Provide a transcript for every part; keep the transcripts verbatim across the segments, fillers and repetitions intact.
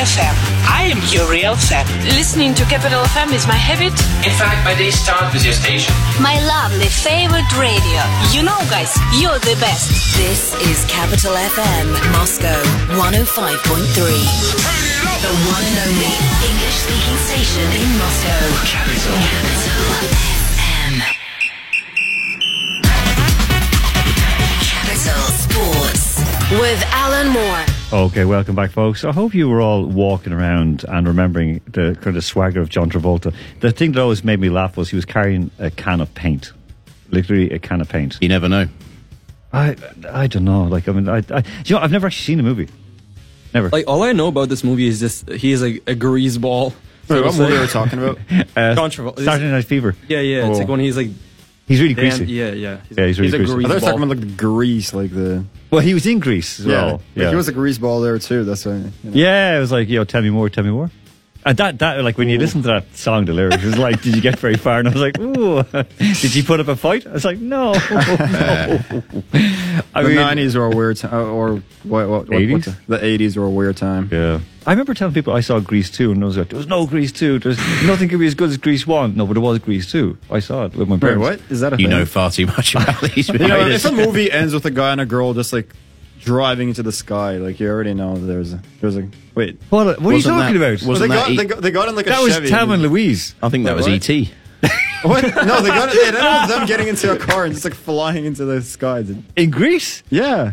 F M. I am your real fan. Listening to Capital F M is my habit. In fact, my day starts with your station. My lovely favorite radio. You know, guys, you're the best. This is Capital F M, Moscow one oh five point three. The one and only English-speaking station in Moscow. Capital. Capital F M. Capital Sports with Alan Moore. Okay, welcome back, folks. I hope you were all walking around and remembering the kind of swagger of John Travolta. The thing that always made me laugh was he was carrying a can of paint. Literally a can of paint. You never know. I I don't know. Like, I mean, I, I you know, I've never actually seen the movie. Never. Like, all I know about this movie is just he is a, a grease ball. So what movie are we talking about? uh, John Travolta. Saturday Night Fever. Yeah, yeah. Oh. It's like when he's like... He's really greasy. Yeah, yeah. He's, yeah, he's really he's a greasy. grease I thought I was talking about like the grease, like the... Well, he was in Grease as yeah. well. Yeah. Like, he was a grease ball there too, that's why. You know. Yeah, it was like, yo, tell me more, tell me more. And that, that like, when ooh. You listen to that song, the lyrics, it was like, did you get very far? And I was like, ooh, did you put up a fight? I was like, no, no. I the mean, nineties were a weird time, or what, what, eighties? What, what, the eighties were a weird time. Yeah. I remember telling people I saw Grease two, and I was like, there was no Grease two. There's nothing could be as good as Grease one. No, but it was Grease two. I saw it with my parents. Wait, what? Is that a you thing? You know far too much about these movies. You know, if a movie ends with a guy and a girl just, like, driving into the sky, like, you already know there's a... There's a wait, what, what are you talking that, about? Well, they, got, e- they, got, they got in, like, that a Chevy. That was Tam and Louise. I think that, that was right? E T What? No, they got it. It ended with them getting into a car and just, like, flying into the sky. In Grease? Yeah.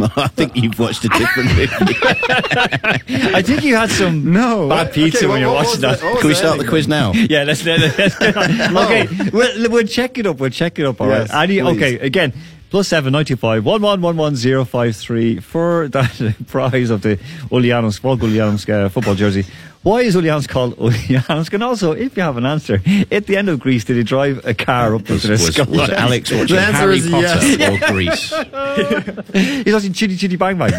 I think you've watched a different movie. I think you had some no, bad pizza okay, well, when you watched that. that? Can we start the quiz now? Yeah, let's, let's, let's get on. Okay, we'll, we'll check it up. We'll check it up, all yes, right? Any, okay, again, plus seven ninety five one one one one zero five three for that prize of the Ulyanovsk, Ulyanovsk uh, football jersey. Why is Ulyanovsk called Ulyanovsk? And also, if you have an answer, at the end of Grease, did he drive a car up to the sky? Was Alex watching Harry Potter yes. or yeah. Grease? He's watching Chitty Chitty Bang Bang.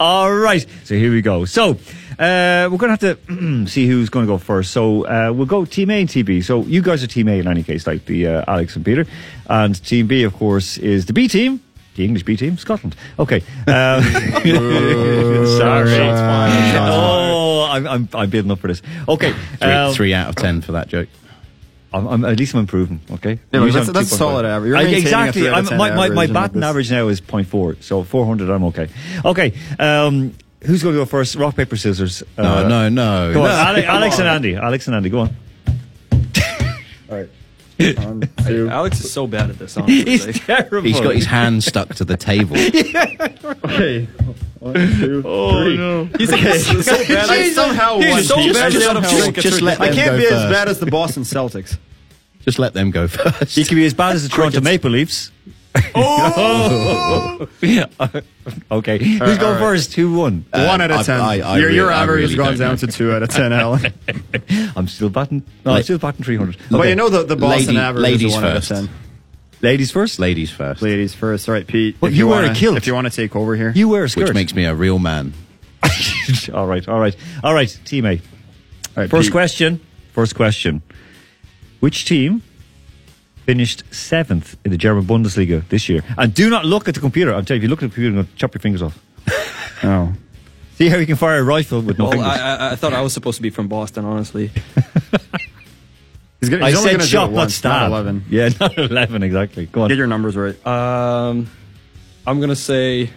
All right, so here we go. So, uh, we're going to have to see who's going to go first. So, uh, we'll go Team A and Team B. So, you guys are Team A in any case, like the uh, Alex and Peter. And Team B, of course, is the B team. The English B team, Scotland. Okay. Um, sorry. Oh, I'm, I'm I'm building up for this. Okay. Three, um, three out of ten for that joke. I'm, I'm at least I'm improving. Okay. Yeah, well, that's that's solid average. You're I, exactly. I'm, my my, my batting like average now is point four, so four hundred. I'm okay. Okay. Um, who's going to go first? Rock paper scissors. Uh, no, no, no. Go on. Alex, Alex and Andy. Alex and Andy. Go on. All right. Hey, Alex is so bad at this, honestly. He's terrible. He's got his hand stuck to the table. Okay. One, two, oh, three. No. He's okay. so, so bad. I somehow won. He's so just, bad. Just, just, just, just let I can't be first. As bad as the Boston Celtics. Just let them go first. He can be as bad as the Toronto Maple Leafs. Oh! Yeah. Okay. Who's going right. first? Who won? Uh, One out of ten. I, I, I your your I average really has gone down to two out of ten, Alan. I'm still batting. No, I'm still batting three hundred. Okay. Well, you know the, the Boston Lady, average ladies is one first. Out of ten. Ladies first. Ladies first. Ladies first. All right, Pete. Well, if you, you wear wanna, a kilt. If you want to take over here, you wear a skirt, which makes me a real man. all right. All right. All right. Team A. All right. First Pete. question. First question. Which team finished seventh in the German Bundesliga this year? And do not look at the computer. I'm telling you, if you look at the computer, you're going to chop your fingers off. Oh. See how you can fire a rifle with no well, fingers. I, I, I thought I was supposed to be from Boston, honestly. he's gonna, he's I only said chop, not stab. Not eleven. Yeah, not eleven, exactly. Go on. Get your numbers right. Um, I'm going to say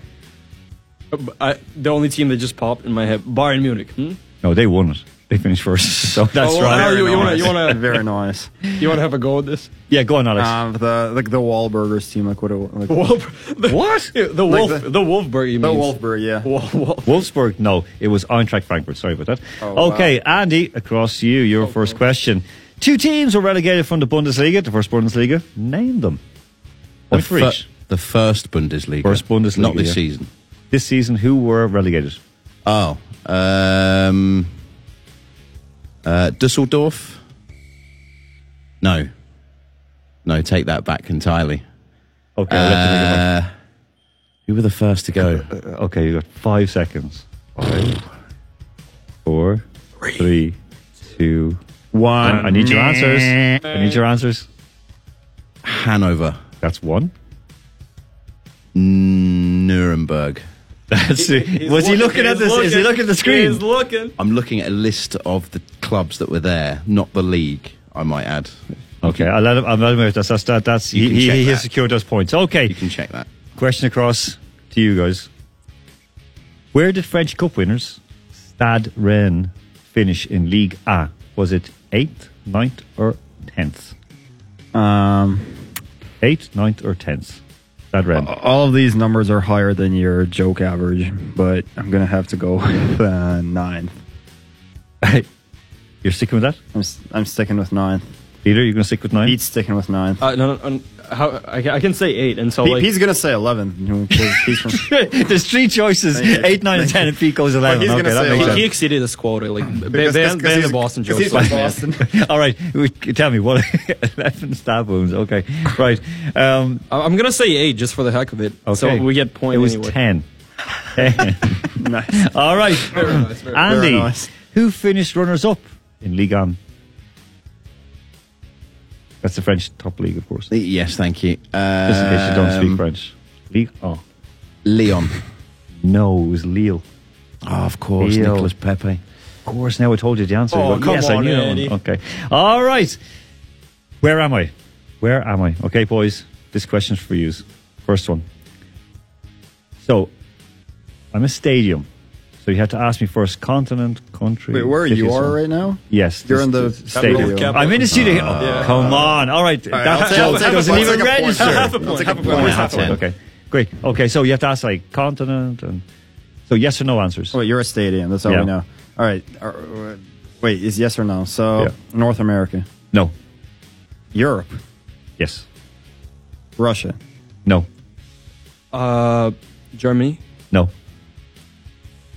I, the only team that just popped in my head, Bayern Munich. Hmm? No, they won it. They finished first, so that's oh, right. You, you want to, you want to, very nice. You want to have a go at this? Yeah, go on, Alex. Um, the like the Wahlburgers team, like what? Like, Wolf, the, what? The Wolf, like the, the Wolfsburg. You the mean. Wolfsburg, yeah. Wolf, Wolf. Wolfsburg. No, it was Eintracht Frankfurt. Sorry about that. Oh, okay, wow. Andy, across you. Your oh, first cool. question. Two teams were relegated from the Bundesliga, the first Bundesliga. Name them. Point the, for fir- each. the first Bundesliga. First Bundesliga. Not this yeah. season. This season, who were relegated? Oh. Um... Uh, Dusseldorf? No. No, take that back entirely. Okay. Uh, who were the first to go? Uh, okay, you got five seconds. Five, four, three, three two, one. I, I need your answers. I need your answers. Hanover. That's one. Nuremberg. That's he, he's was looking, he looking at this? Looking, is he looking at the screen? He's looking. I'm looking at a list of the clubs that were there, not the league, I might add. Okay, I'll let him. I'll let him with us. That's that. That's you he. He, he that. secured those points. Okay, you can check that. Question across to you guys. Where did French Cup winners Stade Rennes finish in Ligue one? Was it eighth, ninth, or tenth? Um, eighth, ninth, or tenth? Stade Rennes. All of these numbers are higher than your joke average, but I'm gonna have to go with uh, ninth. You're sticking with that? I'm. I'm sticking with ninth. Peter, you're going to stick with nine? Pete's sticking with nine. Uh, no, no, no how, I, I can say eight. And so Pete, like, Pete's going to say eleven. He's from There's three choices, eight, nine, and ten, and Pete goes eleven. He's okay, gonna say eleven. He exceeded his quota. Like, because, ban, cause, ban cause the Boston jokes. He's from Boston. All right, tell me, what? eleven stab wounds, okay. Right. Um, I'm going to say eight just for the heck of it. Okay. So we get point. It was anyway. ten. Nice. All right. Very nice, very Andy, very nice. Who finished runners-up in Ligue one? That's the French top league, of course. Yes, thank you. Um, Just in case you don't speak French. Ligue one. Lyon. No, it was Lille. Oh, of course, Lille. Nicolas Pepe. Of course, now I told you the answer. Oh, well, come yes, on, I knew Eddie. One. Okay. All right. Where am I? Where am I? Okay, boys, this question's for you. First one. So, I'm a stadium. So you have to ask me first, continent, country. Wait, where you are right now? Yes. You're in the stadium. Capital. I'm in the studio. Oh, yeah. Come on. All right. All right that joke doesn't even register. Half a point. Half a point. Half a point. Okay. Great. Okay, so you have to ask like continent and... So yes or no answers. Wait, you're a stadium. That's all yeah. we know. All right. Wait, is yes or no? So yeah. North America? No. Europe? Yes. Russia? No. Uh, Germany? No.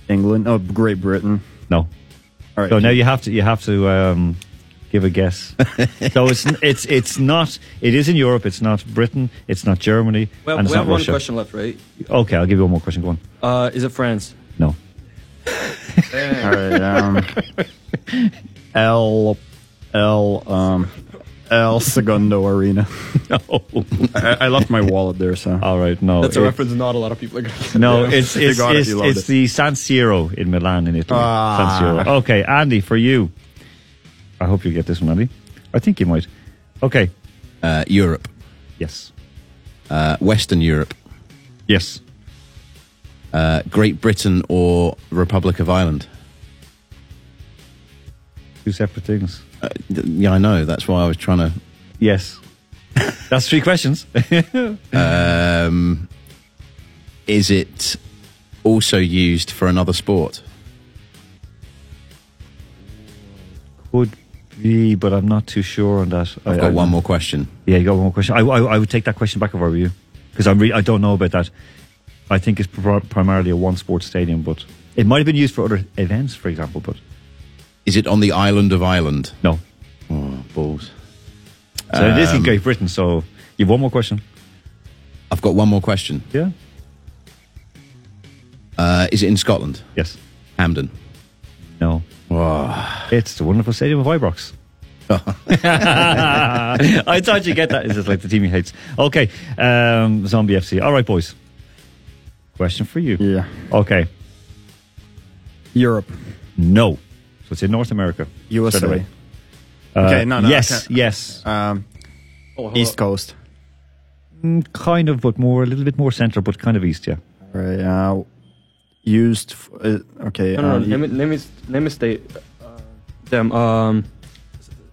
England, oh, Great Britain. No. All right. So now you have to you have to um, give a guess. So it's it's it's not. It is in Europe. It's not Britain. It's not Germany. Well, and it's we not have Russia. One question left, right? Okay, I'll give you one more question. Go on. Uh, is it France? No. All right. Um, L L um, El Segundo Arena. No. I, I left my wallet there, so. All right, no. That's a it, reference not a lot of people are going to. No, it's, it's, it's, it it's it. the San Siro in Milan in Italy. Ah. San Siro. Okay, Andy, for you. I hope you get this one, Andy. I think you might. Okay. Uh, Europe. Yes. Uh, Western Europe. Yes. Uh, Great Britain or Republic of Ireland. Two separate things. Uh, yeah, I know. That's why I was trying to. Yes. That's three questions. um, is it also used for another sport? Could be, but I'm not too sure on that. I've I, got I, one more question. Yeah, you got one more question. I, I, I would take that question back if I were you, because I'm re- I don't know about that. I think it's pr- primarily a one-sport stadium, but it might have been used for other events, for example, but. Is it on the island of Ireland? No. Oh, balls. So um, it is in Great Britain, so you have one more question. I've got one more question. Yeah. Uh, is it in Scotland? Yes. Hampden? No. Oh. It's the wonderful stadium of Ibrox. Oh. I thought you'd get that. It's just like the team he hates. Okay. Um, Zombie F C. All right, boys. Question for you. Yeah. Okay. Europe? No. So it's in North America. U S A. Away. Uh, okay, no, no. Yes, yes. Um, oh, east Coast. Mm, kind of, but more, a little bit more central, but kind of east, yeah. Right, uh, used, f- uh, okay. No, no, uh, no, let, me, let, me, let me stay. Uh, them, um,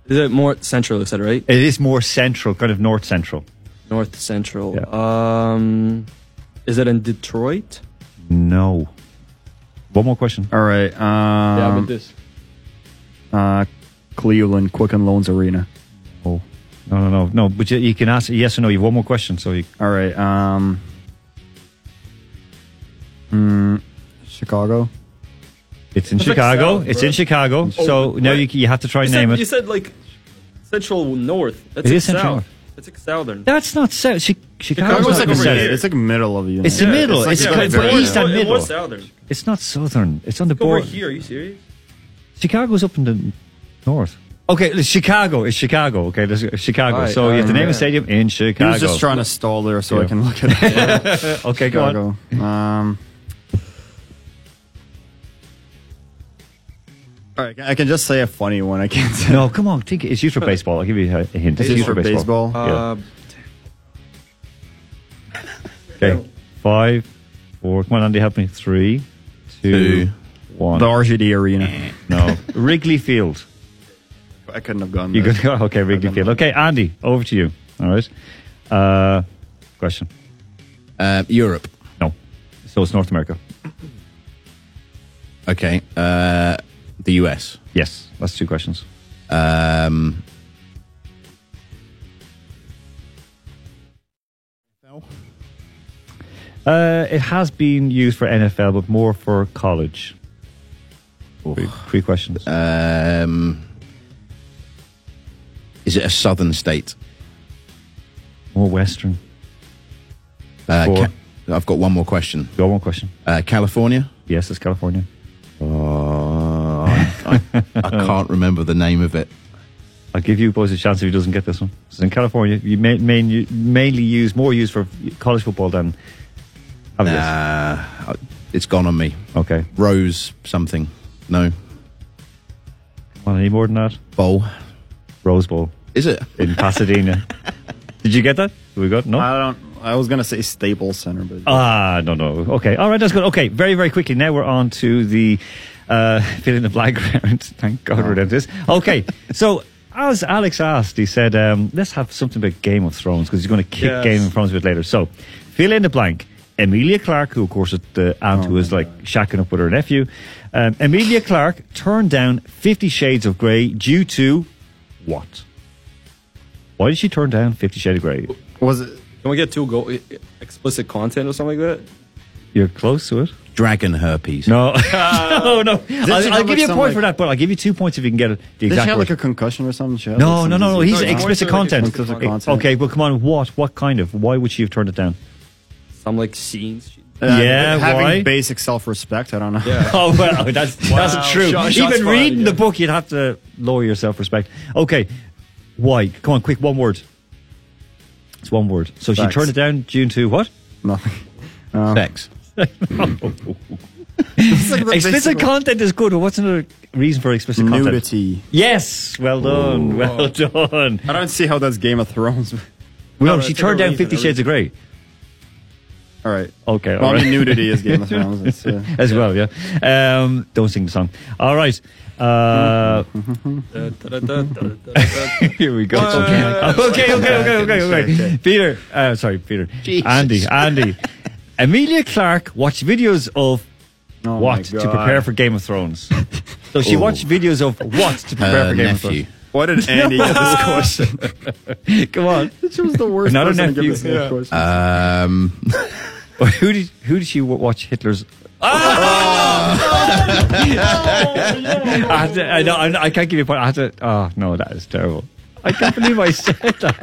is it more central, is that right? It is more central, kind of north central. North central. Yeah. Um, is it in Detroit? No. One more question. All right. Um, yeah, but this. Uh, Cleveland Quicken Loans Arena. Oh, no, no, no, no. But you, you can ask yes or no. You have one more question, so you. All right. Um. Mm, Chicago. It's in That's Chicago. Like South, it's right? in Chicago. Oh, so right. now you you have to try and name said, it. You said like Central North. That's it like is South. Central North. It's like southern. That's not south. Chi- Chicago's Chicago's like not southern. It's like middle of the United States. It's the yeah, middle. It's, it's like kind of east and middle. It's southern. It's not southern. It's on the it's border. Over here. Are you serious? Chicago's up in the north. Okay, it's Chicago. It's Chicago. Okay, it's Chicago. Right, so um, you have to name yeah. a stadium in Chicago. He was just trying to stall there so yeah. I can look at it. Okay, Chicago. Go on. Um, All right, I can just say a funny one. I can't say. No, come on. Take it. It's used for baseball. I'll give you a hint. It's, it's used for baseball. baseball. Uh, yeah. Okay. Five, four. Come on, Andy, help me. Three, two, two. one. The R G D Arena. No. Wrigley Field. I couldn't have gone. You could go. Okay, Wrigley Field. Okay, Andy, over to you. All right. Uh, question. Uh, Europe. No. So it's North America. Okay. Uh, the U S. Yes, that's two questions. Um, uh, it has been used for N F L, but more for college. Oh. Three, three questions. Um, is it a southern state? More western. Uh, ca- I've got one more question. Got one question. Uh, California? Yes, it's California. Oh, I, I, I can't remember the name of it. I'll give you boys a chance if he doesn't get this one. So in California, you may, may, mainly use, more used for college football than... Have nah, it's gone on me. Okay. Rose something. No. Want any more than that? Bowl. Rose Bowl. Is it? In Pasadena. Did you get that? We got no. I don't. I was going to say Staples Center, but ah, no, no. Okay, all right, that's good. Okay, very, very quickly. Now we're on to the uh, fill in the blank round. Thank God oh. we're down to this. Okay, so as Alex asked, he said, um, "Let's have something about Game of Thrones because he's going to kick yes. Game of Thrones a bit later." So fill in the blank. Emilia Clarke, who of course is the aunt oh, who is like God. shacking up with her nephew. Um, Emilia Clarke turned down Fifty Shades of Grey due to what? Why did she turn down Fifty Shades of Grey? Was it? Can we get two go- explicit content or something like that? You're close to it. Dragon herpes. No, uh, no, no. I'll, I'll give you a point like, for that, but I'll give you two points if you can get it. The did exact she have word. Like a concussion or something? No, no, no, no. He's no, explicit no, content. Explicit content. Okay, well, come on. What? What kind of? Why would she have turned it down? Some like scenes. Uh, yeah, having why? Basic self-respect. I don't know. Yeah. oh well, that's that's wow. true. Shots, Even shots reading fired, the yeah. book, you'd have to lower your self-respect. Okay. Why? Come on, quick, one word. It's one word. So Sex. She turned it down due to what? Nothing. Um. Sex. Explicit content is good. What's another reason for explicit Nudity. Content? Nudity. Yes. Well done. Ooh. Well done. I don't see how that's Game of Thrones. No, no she turned down Fifty Shades of Grey. All right. Okay. All well, right. I mean, nudity is Game of Thrones. It's, uh, As yeah. well, yeah. Um, don't sing the song. All right. Uh, here we go. Uh, okay, okay, okay, okay, okay. okay. Peter, uh, sorry, Peter. Jesus. Andy, Andy. Emilia Clarke watched videos of oh what to prepare for Game of Thrones. So she Ooh. watched videos of what to prepare uh, for Game nephew. of Thrones. Why did Andy get this question? Come on. She was the worst Not person to get this yeah. question. Um, who, did, who did she watch Hitler's... Oh! oh, no, no, no. I, have to, I, no, I can't give you a point. I have to... Oh, no, that is terrible. I can't believe I said that.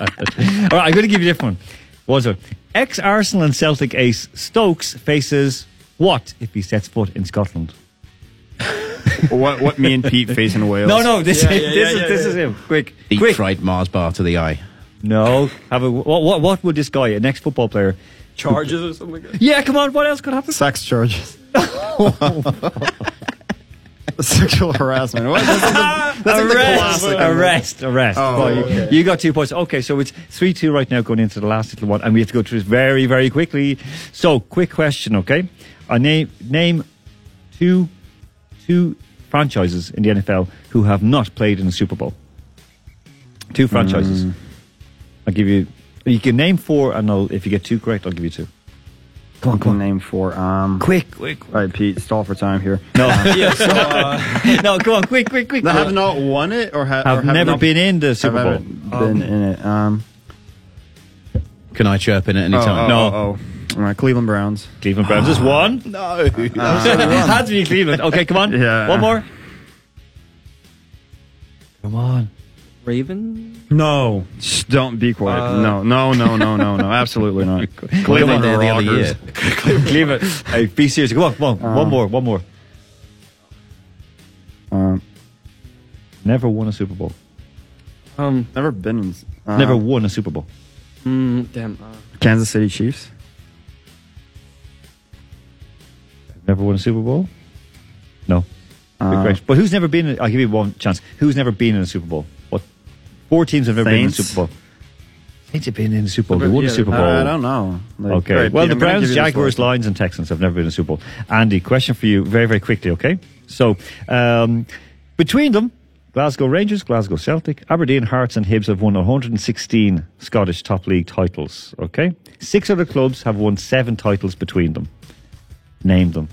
All right, I'm going to give you a different one. What was it? Ex-Arsenal and Celtic ace Stokes faces what if he sets foot in Scotland? what what me and Pete face in Wales? No, no, this, yeah, yeah, this, yeah, is, yeah, this yeah. is him. Quick, Deep quick. fried Mars bar to the eye. No, have a, what, what, what would this guy, an ex-football player... Charges or something like that? Yeah, come on, what else could happen? Sex charges. Sexual harassment. What? That's a, that's arrest, like arrest, arrest, arrest. Oh, well, okay. you, you got two points. Okay, so it's three two right now going into the last little one, and we have to go through this very, very quickly. So, quick question, okay? I name, name two... two franchises in the N F L who have not played in the Super Bowl. Two franchises. Mm. I'll give you... You can name four, and I'll, if you get two correct, I'll give you two. Come on, come on. Name four. Um, quick, quick. All right, Pete, stall for time here. No, yeah, so, uh, no, come on, quick, quick, quick. They have not won it? or ha- Have or never have been in the Super Bowl. Been um, in it. Um, can I chirp in at any oh, time? Oh, no. Oh, oh. All right, Cleveland Browns. Cleveland Browns is one. No. Uh, it had to be Cleveland. Okay, come on. Yeah. One more. Come on. Raven? No. Just don't be quiet. Uh, no, no, no, no, no, no. Absolutely not. Cleveland are the other year. Cleveland. Hey, be serious. Come on, come on. Um, one more, one more. Um, Never won a Super Bowl. Um, Never been. Uh, Never won a Super Bowl. Mm, damn. Uh, Kansas City Chiefs? Never won a Super Bowl? No. Um, Correct. But who's never been? In, I'll give you one chance. Who's never been in a Super Bowl? What? Four teams have never Saints. been in a Super Bowl. Saints have been in a Super Bowl. They won yeah, a Super Bowl. I don't know. Like, okay. Right, well, Peter, the Browns, Jaguars, Lions, and Texans have never been in a Super Bowl. Andy, question for you, very, very quickly. Okay. So, um, between them, Glasgow Rangers, Glasgow Celtic, Aberdeen, Hearts and Hibs have won one hundred sixteen Scottish top league titles, okay? Six other clubs have won seven titles between them. Name them.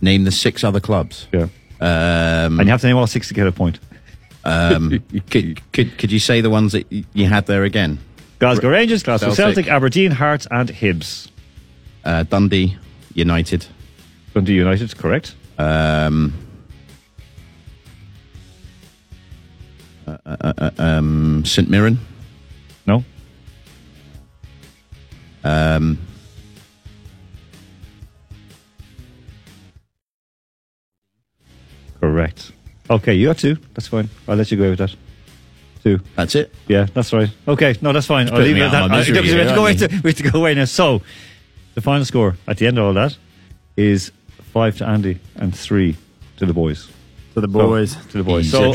Name the six other clubs? Yeah. Um, and you have to name all six to get a point. Um, could, could, could you say the ones that you had there again? Glasgow Rangers, Glasgow Celtic, Celtic Aberdeen, Hearts and Hibs. Uh, Dundee United. Dundee United, correct. Um... Uh, uh, um, Saint Mirren? No. Um, Correct. Okay, you have two. That's fine. I'll let you go with that. Two. That's it? Yeah, that's right. Okay, no, that's fine. It's I'll leave you at that. I, we, have to go away to, we have to go away now. So, the final score at the end of all that is five to Andy and three to the boys. To the boys. So, to the boys. So,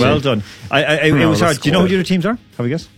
well done. I, I, I, no, it was hard. Do you know who your teams are? Have a guess.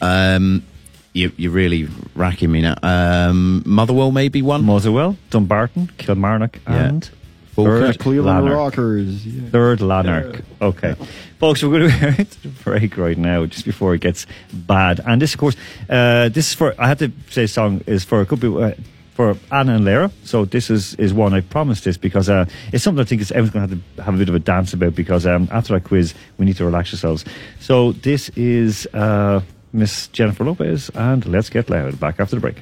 Um, you, you're really racking me now. Um, Motherwell maybe one. Motherwell, Dumbarton, Kilmarnock yeah. and Third Cleveland Rockers. Yeah. Third Lanark. Yeah. Okay. Yeah. Folks, we're going to be break right now just before it gets bad. And this, of course, uh, this is for, I have to say this song is for a couple of people. Uh, For Anna and Lara, so this is, is one I promised this because uh, it's something I think it's, everyone's going to have to have a bit of a dance about because um, after that quiz we need to relax ourselves. So this is uh, Miss Jennifer Lopez and Let's Get Loud. Back after the break.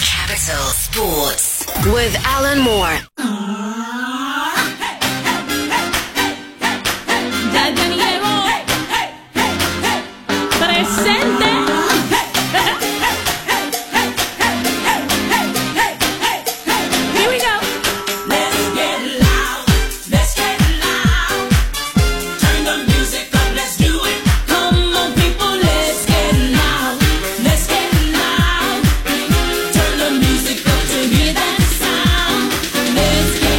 Capital Sports with Alan Moore. But I said that. Let's go.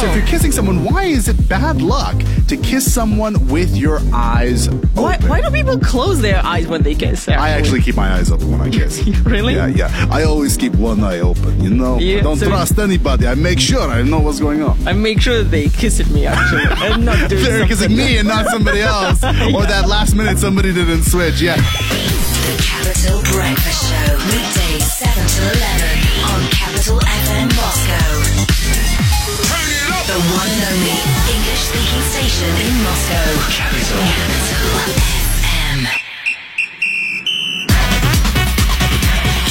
So if you're kissing someone, why is it bad luck to kiss someone with your eyes open? Why, why do people close their eyes when they kiss? Actually? I actually keep my eyes open when I kiss. Really? Yeah, yeah. I always keep one eye open, you know? Yeah, I don't so trust anybody. I make sure I know what's going on. I make sure that they kiss at me, actually. And not doing They're kissing me and not somebody else. Yeah. Or that last minute somebody didn't switch, yeah. The Capital Breakfast Show, midday seven to eleven on Capital F M Moscow. Turn it up. The one and only English-speaking station in Moscow. Capital. Capital F M.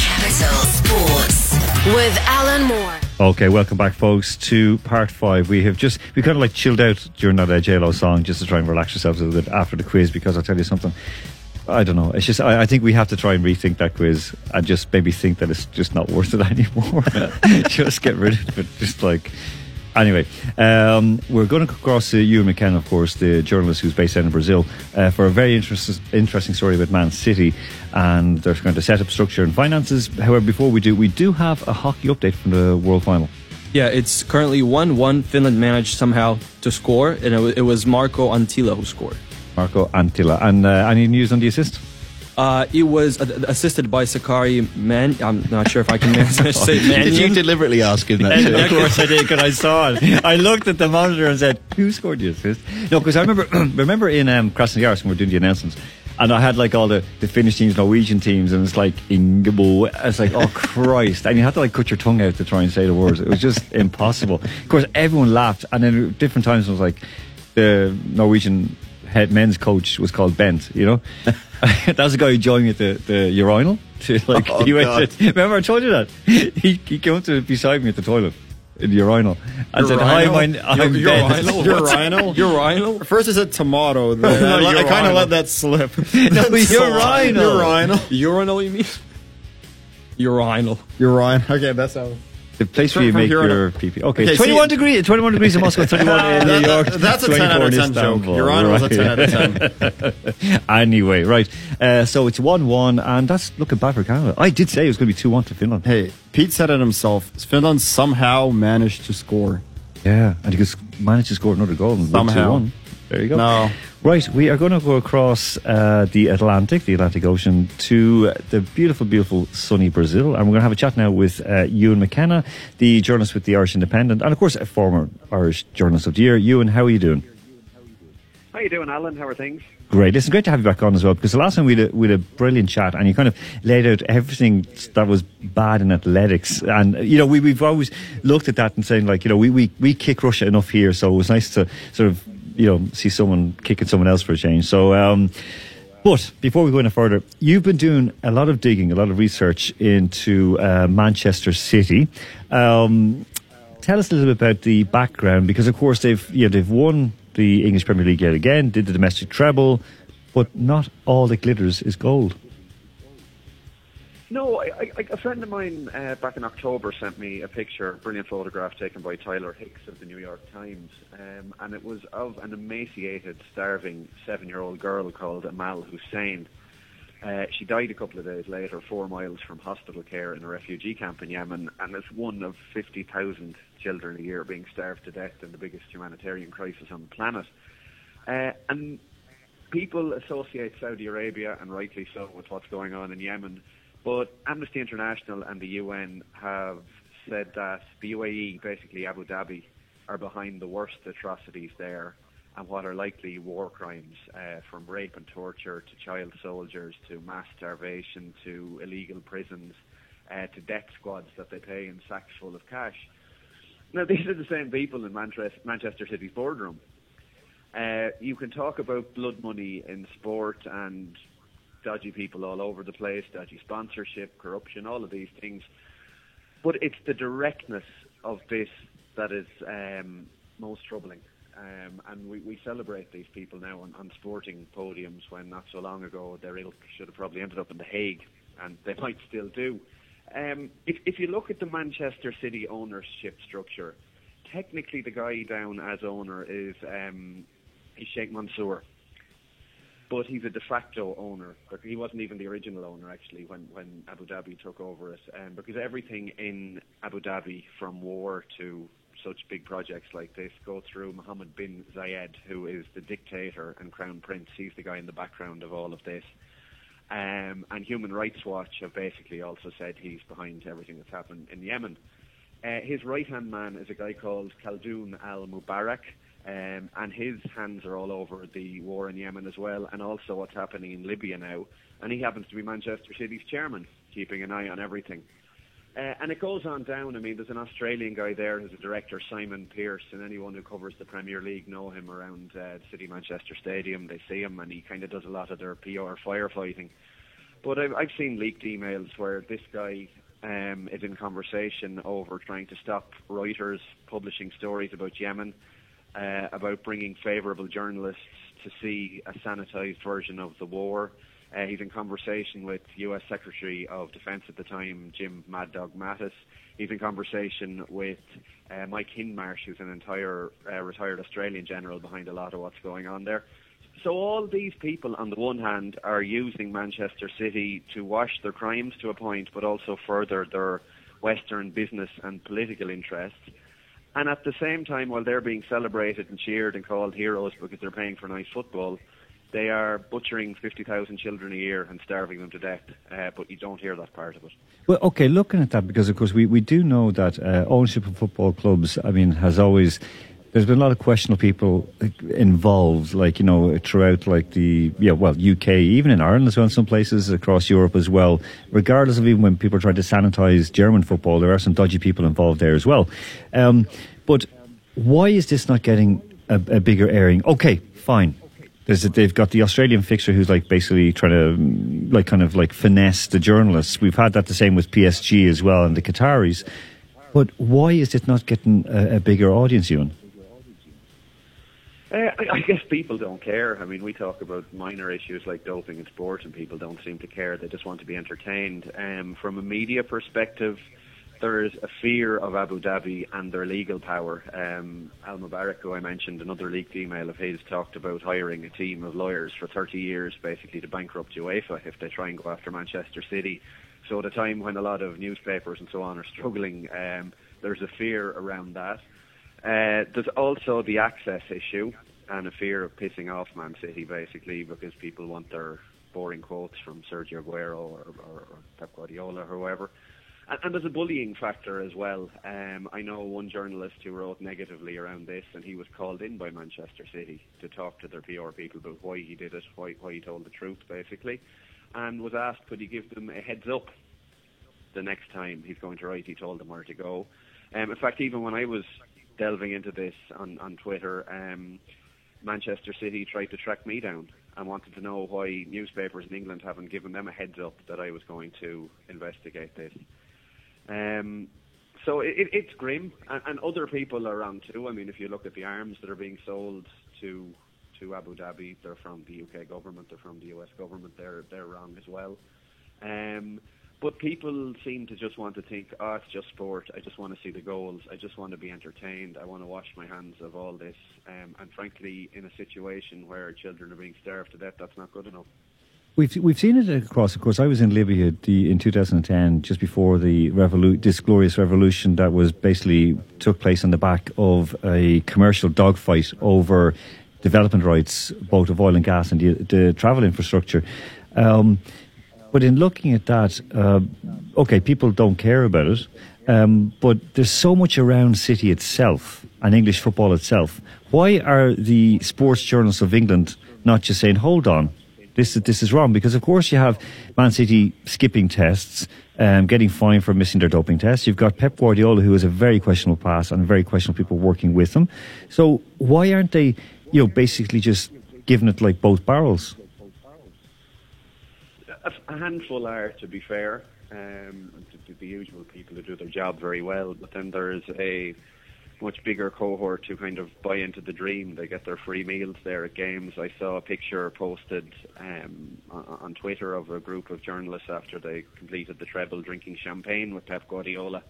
Capital Sports with Alan Moore. Okay, welcome back, folks, to part five. We have just, we kind of like chilled out during that uh, J-Lo song just to try and relax ourselves a little bit after the quiz, because I'll tell you something. I don't know. It's just I, I think we have to try and rethink that quiz and just maybe think that it's just not worth it anymore. Just get rid of it. Just like anyway, um, we're going to cross uh, Ewan McKenna, of course, the journalist who's based out in Brazil, uh, for a very interest, interesting story about Man City and their kind of setup, structure, and finances. However, before we do, we do have a hockey update from the World Final. Yeah, it's currently one one. Finland managed somehow to score, and it, it was Marko Anttila who scored. Marko Anttila. And uh, any news on the assist? Uh, it was uh, assisted by Sakari Man. I'm not sure if I can say Mannion. Did you deliberately ask him that? Of course I did, because I saw it. I looked at the monitor and said, who scored the assist? No, because I remember remember in um, Krasnoyarsk when we were doing the announcements, and I had like all the, the Finnish teams, Norwegian teams, and it's like Ingebo. It's like, oh Christ. And you had to like cut your tongue out to try and say the words. It was just impossible. Of course, everyone laughed. And then at different times it was like the Norwegian head men's coach was called Bent, you know. That was a guy who joined at the, the urinal to like oh, he went to, remember I told you that he, he came up to beside me at the toilet in the urinal and said, hi, my, I'm urinal? Urinal? Urinal? First I said tomato then. no, I, I kind of let that slip. No, urinal. Urinal. Urinal you mean? Urinal. Urinal. Okay, that's how the place where you make your pee-pee. Okay, okay, twenty-one degrees, twenty-one degrees in Moscow, thirty-one in New York. That's a ten out of ten joke. Your honor was a ten out of ten. Anyway, right. Uh, so it's one one, and that's looking bad for Canada. I did say it was going to be two one to Finland. Hey, Pete said it himself. Finland somehow managed to score. Yeah, and he managed to score another goal and somehow. two one. There you go. No. Right, we are going to go across uh, the Atlantic, the Atlantic Ocean, to the beautiful, beautiful sunny Brazil. And we're going to have a chat now with uh, Ewan McKenna, the journalist with the Irish Independent, and of course, a former Irish Journalist of the Year. Ewan, how are you doing? How are you doing, Alan? How are things? Great. It's great to have you back on as well, because the last time we had a, we had a brilliant chat and you kind of laid out everything that was bad in athletics. And, you know, we, we've always looked at that and saying, like, you know, we, we, we kick Russia enough here, so it was nice to sort of, you know, see someone kicking someone else for a change. So, um, but before we go any further, you've been doing a lot of digging, a lot of research into uh, Manchester City. Um, tell us a little bit about the background, because of course they've, you know, they've won the English Premier League yet again, did the domestic treble, but not all that glitters is gold. No, I, I, a friend of mine uh, back in October sent me a picture, a brilliant photograph taken by Tyler Hicks of the New York Times, um, and it was of an emaciated, starving seven-year-old girl called Amal Hussein. Uh, she died a couple of days later, four miles from hospital care in a refugee camp in Yemen, and it's one of fifty thousand children a year being starved to death in the biggest humanitarian crisis on the planet. Uh, and people associate Saudi Arabia, and rightly so, with what's going on in Yemen. But Amnesty International and the U N have said that the U A E, basically Abu Dhabi, are behind the worst atrocities there and what are likely war crimes, uh, from rape and torture to child soldiers to mass starvation to illegal prisons, uh, to death squads that they pay in sacks full of cash. Now, these are the same people in Manchester City's boardroom. Uh, you can talk about blood money in sport and dodgy people all over the place, dodgy sponsorship, corruption, all of these things. But it's the directness of this that is um, most troubling. Um, and we, we celebrate these people now on, on sporting podiums when not so long ago their ilk should have probably ended up in The Hague, and they might still do. Um, if, if you look at the Manchester City ownership structure, technically the guy down as owner is, um, is Sheikh Mansour. But he's a de facto owner. He wasn't even the original owner, actually, when, when Abu Dhabi took over it. Um, because everything in Abu Dhabi, from war to such big projects like this go through Mohammed bin Zayed, who is the dictator and crown prince. He's the guy in the background of all of this. Um, and Human Rights Watch have basically also said he's behind everything that's happened in Yemen. Uh, his right-hand man is a guy called Khaldun al-Mubarak, um, and his hands are all over the war in Yemen as well, and also what's happening in Libya now. And he happens to be Manchester City's chairman, keeping an eye on everything. Uh, and it goes on down. I mean, there's an Australian guy there who's a director, Simon Pearce, and anyone who covers the Premier League know him around uh, City Manchester Stadium. They see him, and he kind of does a lot of their P R firefighting. But I've, I've seen leaked emails where this guy um, is in conversation over trying to stop writers publishing stories about Yemen, uh, about bringing favourable journalists to see a sanitised version of the war. Uh, he's in conversation with U S Secretary of Defense at the time, Jim Mad Dog Mattis. He's in conversation with uh, Mike Hindmarsh, who's an entire uh, retired Australian general behind a lot of what's going on there. So all these people, on the one hand, are using Manchester City to wash their crimes to a point, but also further their Western business and political interests. And at the same time, while they're being celebrated and cheered and called heroes because they're paying for nice football, they are butchering fifty thousand children a year and starving them to death, uh, but you don't hear that part of it. Well, okay, looking at that, because, of course, we, we do know that uh, ownership of football clubs, I mean, has always... There's been a lot of questionable people involved, like, you know, throughout, like, the, yeah, well, U K, even in Ireland as well, in some places, across Europe as well. Regardless of even when people are trying to sanitise German football, there are some dodgy people involved there as well. Um, but why is this not getting a, a bigger airing? Okay, fine. There's a, they've got the Australian fixture who's like basically trying to like kind of like finesse the journalists. We've had that the same with P S G as well and the Qataris. But why is it not getting a, a bigger audience, Ewan? Uh, I, I guess people don't care. I mean, we talk about minor issues like doping in sport and people don't seem to care. They just want to be entertained. Um, from a media perspective, there is a fear of Abu Dhabi and their legal power. Um, Al Mubarak, who I mentioned, another leaked email of his, talked about hiring a team of lawyers for thirty years, basically to bankrupt UEFA if they try and go after Manchester City. So at a time when a lot of newspapers and so on are struggling, um, there's a fear around that. Uh, there's also the access issue and a fear of pissing off Man City, basically, because people want their boring quotes from Sergio Aguero or, or, or Pep Guardiola or whoever. And there's a bullying factor as well. Um, I know one journalist who wrote negatively around this, and he was called in by Manchester City to talk to their P R people about why he did it, why, why he told the truth, basically, and was asked could he give them a heads up the next time he's going to write, he told them where to go. Um, in fact, even when I was delving into this on, on Twitter, um, Manchester City tried to track me down and wanted to know why newspapers in England haven't given them a heads up that I was going to investigate this. Um, so it, it, it's grim, and, and other people are on too. I mean, if you look at the arms that are being sold to to Abu Dhabi, they're from the U K government, they're from the U S government, they're, they're wrong as well. Um, but people seem to just want to think, oh, it's just sport, I just want to see the goals, I just want to be entertained, I want to wash my hands of all this. Um, and frankly, in a situation where children are being starved to death, that's not good enough. We've we've seen it across. Of course, I was in Libya the, in two thousand ten, just before the revolu- this glorious revolution that was basically took place on the back of a commercial dogfight over development rights, both of oil and gas and the, the travel infrastructure. Um, but in looking at that, uh, okay, people don't care about it, um, but there's so much around City itself and English football itself. Why are the sports journalists of England not just saying, hold on, This is, this is wrong? Because, of course, you have Man City skipping tests, um, getting fined for missing their doping tests. You've got Pep Guardiola, who is a very questionable past and very questionable people working with him. So why aren't they, you know, basically just giving it like both barrels? A handful are, to be fair, um, the, the usual people who do their job very well. But then there's a much bigger cohort who kind of buy into the dream. They get their free meals there at games. I saw a picture posted um, on Twitter of a group of journalists after they completed the treble drinking champagne with Pep Guardiola.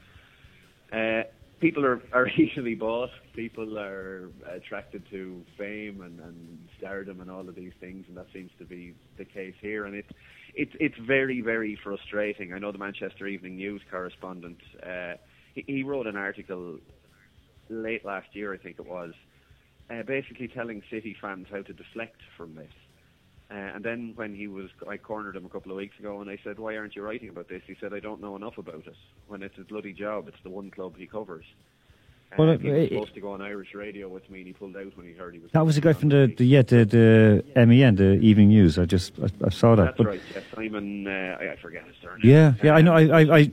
Uh, people are, are easily bought. People are attracted to fame and, and stardom and all of these things, and that seems to be the case here. And it's it, it's very, very frustrating. I know the Manchester Evening News correspondent, uh, he, he wrote an article late last year, I think it was, uh, basically telling City fans how to deflect from this. Uh, and then when he was, I cornered him a couple of weeks ago, and I said, "Why aren't you writing about this?" He said, "I don't know enough about it. When it's his bloody job, it's the one club he covers." And well, he was it, supposed to go on Irish radio with me, and he pulled out when he heard he was. That was the guy from the, the yeah the, the yeah. M E N, the Evening News. I just I, I saw that. That's but right. Yeah, Simon, uh, I forget his surname. Yeah, yeah, I know. I I, I,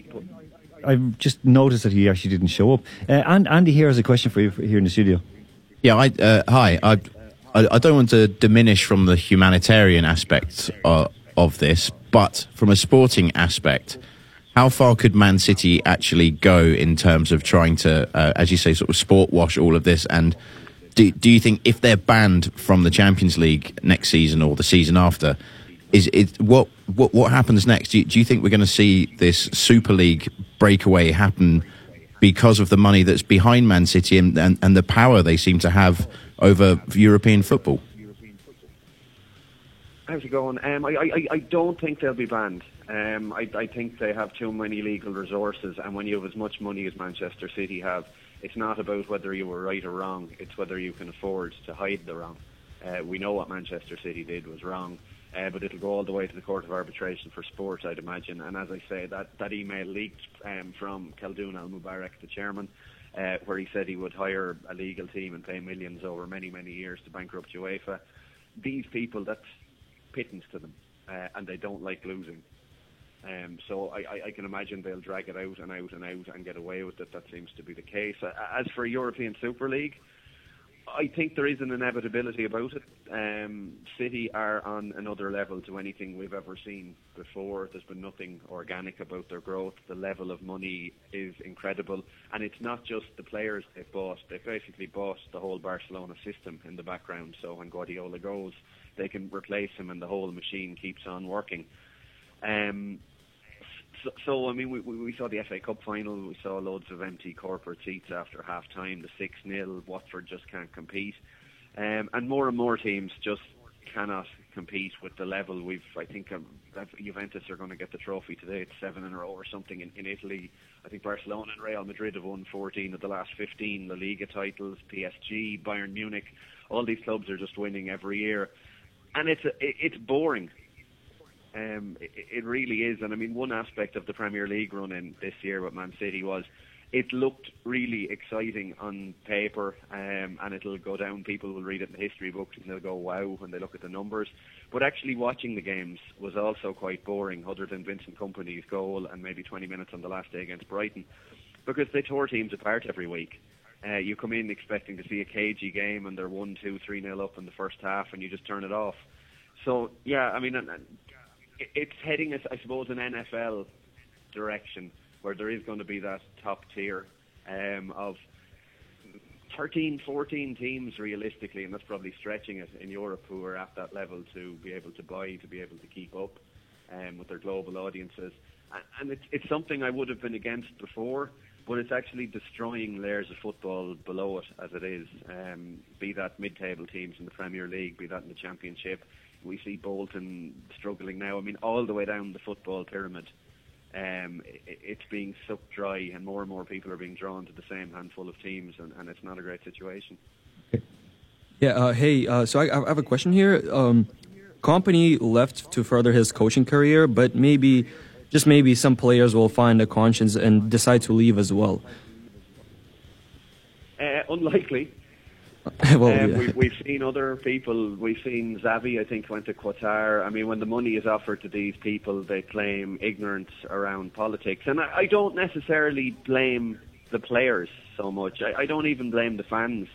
I just noticed that he actually didn't show up. Uh, and Andy here has a question for you here in the studio. Yeah. I uh, hi. I. I don't want to diminish from the humanitarian aspect uh, of this, but from a sporting aspect, how far could Man City actually go in terms of trying to, uh, as you say, sort of sport wash all of this? And do, do you think if they're banned from the Champions League next season or the season after, is it what what, what happens next? Do you, do you think we're going to see this Super League breakaway happen because of the money that's behind Man City and, and, and the power they seem to have over European football? How's it going? Um, I, I, I don't think they'll be banned. Um, I, I think they have too many legal resources, and when you have as much money as Manchester City have, it's not about whether you were right or wrong, it's whether you can afford to hide the wrong. Uh, we know what Manchester City did was wrong, uh, but it'll go all the way to the Court of Arbitration for Sport, I'd imagine. And as I say, that, that email leaked um, from Khaldun Al-Mubarak, the chairman, uh, where he said he would hire a legal team and pay millions over many, many years to bankrupt UEFA. These people, that's pittance to them, uh, and they don't like losing. Um, so I, I, I can imagine they'll drag it out and out and out and get away with it. That seems to be the case. As for European Super League, I think there is an inevitability about it. Um, City are on another level to anything we've ever seen before. There's been nothing organic about their growth. The level of money is incredible. And it's not just the players they've bought. They've basically bought the whole Barcelona system in the background. So when Guardiola goes, they can replace him and the whole machine keeps on working. Um, so, so, I mean, we, we saw the F A Cup final. We saw loads of empty corporate seats after half-time, the six nil. Watford just can't compete. Um, and more and more teams just cannot compete with the level. We've, I think um, Juventus are going to get the trophy today. It's seven in a row or something in, in Italy. I think Barcelona and Real Madrid have won fourteen of the last fifteen La Liga titles, P S G, Bayern Munich. All these clubs are just winning every year. And it's a, it, it's boring. Um, it, it really is. And I mean, one aspect of the Premier League run-in this year with Man City was it looked really exciting on paper, um, and it'll go down. People will read it in the history books and they'll go, wow, when they look at the numbers. But actually watching the games was also quite boring, other than Vincent Kompany's goal and maybe twenty minutes on the last day against Brighton, because they tore teams apart every week. Uh, you come in expecting to see a cagey game and they're one two, three nil up in the first half and you just turn it off. So, yeah, I mean... And, and, it's heading, I suppose, an N F L direction where there is going to be that top tier um, of thirteen, fourteen teams realistically, and that's probably stretching it in Europe, who are at that level to be able to buy, to be able to keep up um, with their global audiences. And it's, it's something I would have been against before, but it's actually destroying layers of football below it as it is, um, be that mid-table teams in the Premier League, be that in the Championship. We see Bolton struggling now. I mean, all the way down the football pyramid, um, it, it's being sucked dry, and more and more people are being drawn to the same handful of teams, and, and it's not a great situation. Okay. Yeah, uh, hey, uh, so I, I have a question here. Um, Kompany left to further his coaching career, but maybe, just maybe, some players will find a conscience and decide to leave as well. Uh, unlikely. well, um, yeah. we, we've seen other people. We've seen Xavi, I think, went to Qatar. I mean, when the money is offered to these people, they claim ignorance around politics. And I, I don't necessarily blame the players so much. I, I don't even blame the fans,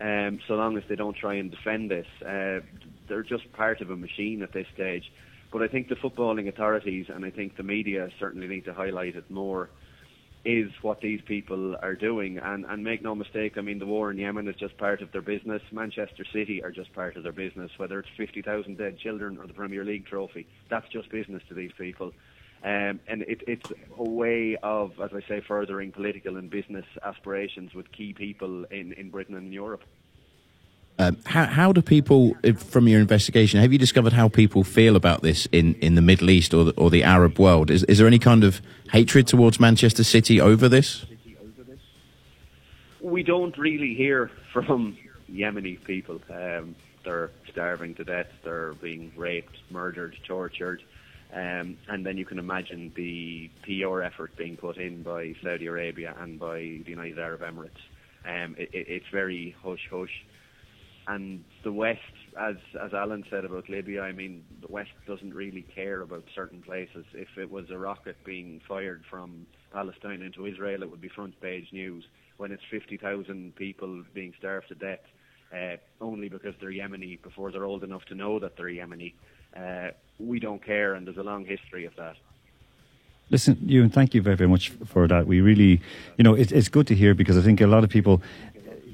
um, so long as they don't try and defend this. Uh, they're just part of a machine at this stage. But I think the footballing authorities, and I think the media certainly need to highlight it more, is what these people are doing. And, and make no mistake, I mean, the war in Yemen is just part of their business. Manchester City are just part of their business, whether it's fifty thousand dead children or the Premier League trophy. That's just business to these people. Um, and it, it's a way of, as I say, furthering political and business aspirations with key people in, in Britain and in Europe. Um, how, how do people, from your investigation, have you discovered how people feel about this in, in the Middle East or the, or the Arab world? Is, is there any kind of hatred towards Manchester City over this? we don't really hear from Yemeni people. Um, they're starving to death. They're being raped, murdered, tortured. Um, and then you can imagine the P R effort being put in by Saudi Arabia and by the United Arab Emirates. Um, it, it, it's very hush-hush. And the West, as as Alan said about Libya, I mean, the West doesn't really care about certain places. If it was a rocket being fired from Palestine into Israel, it would be front-page news. When it's fifty thousand people being starved to death, uh, only because they're Yemeni, before they're old enough to know that they're Yemeni, uh, we don't care, and there's a long history of that. Listen, Ewan, thank you very, very much for that. We really, you know, it, it's good to hear, because I think a lot of people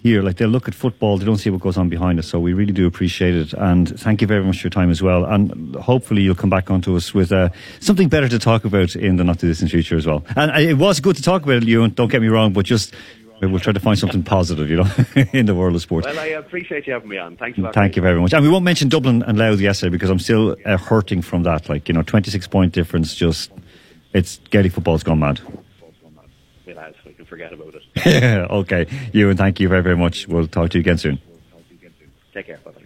here, like, they'll look at football, they don't see what goes on behind us, so we really do appreciate it. And thank you very much for your time as well, and hopefully you'll come back onto us with uh, something better to talk about in the not too distant future as well. And it was good to talk about it, Ewan, don't get me wrong, but just we'll try to find something positive, you know, in the world of sports. Well, I appreciate you having me on. Thanks a lot. Thank you very much. And we won't mention Dublin and Louth yesterday, because I'm still uh, hurting from that, like, you know, twenty-six point difference. Just, it's Gaelic football's gone mad. We can forget about it. Yeah, okay. Ewan, thank you very, very much. We'll talk to you again soon. Take care. Bye-bye.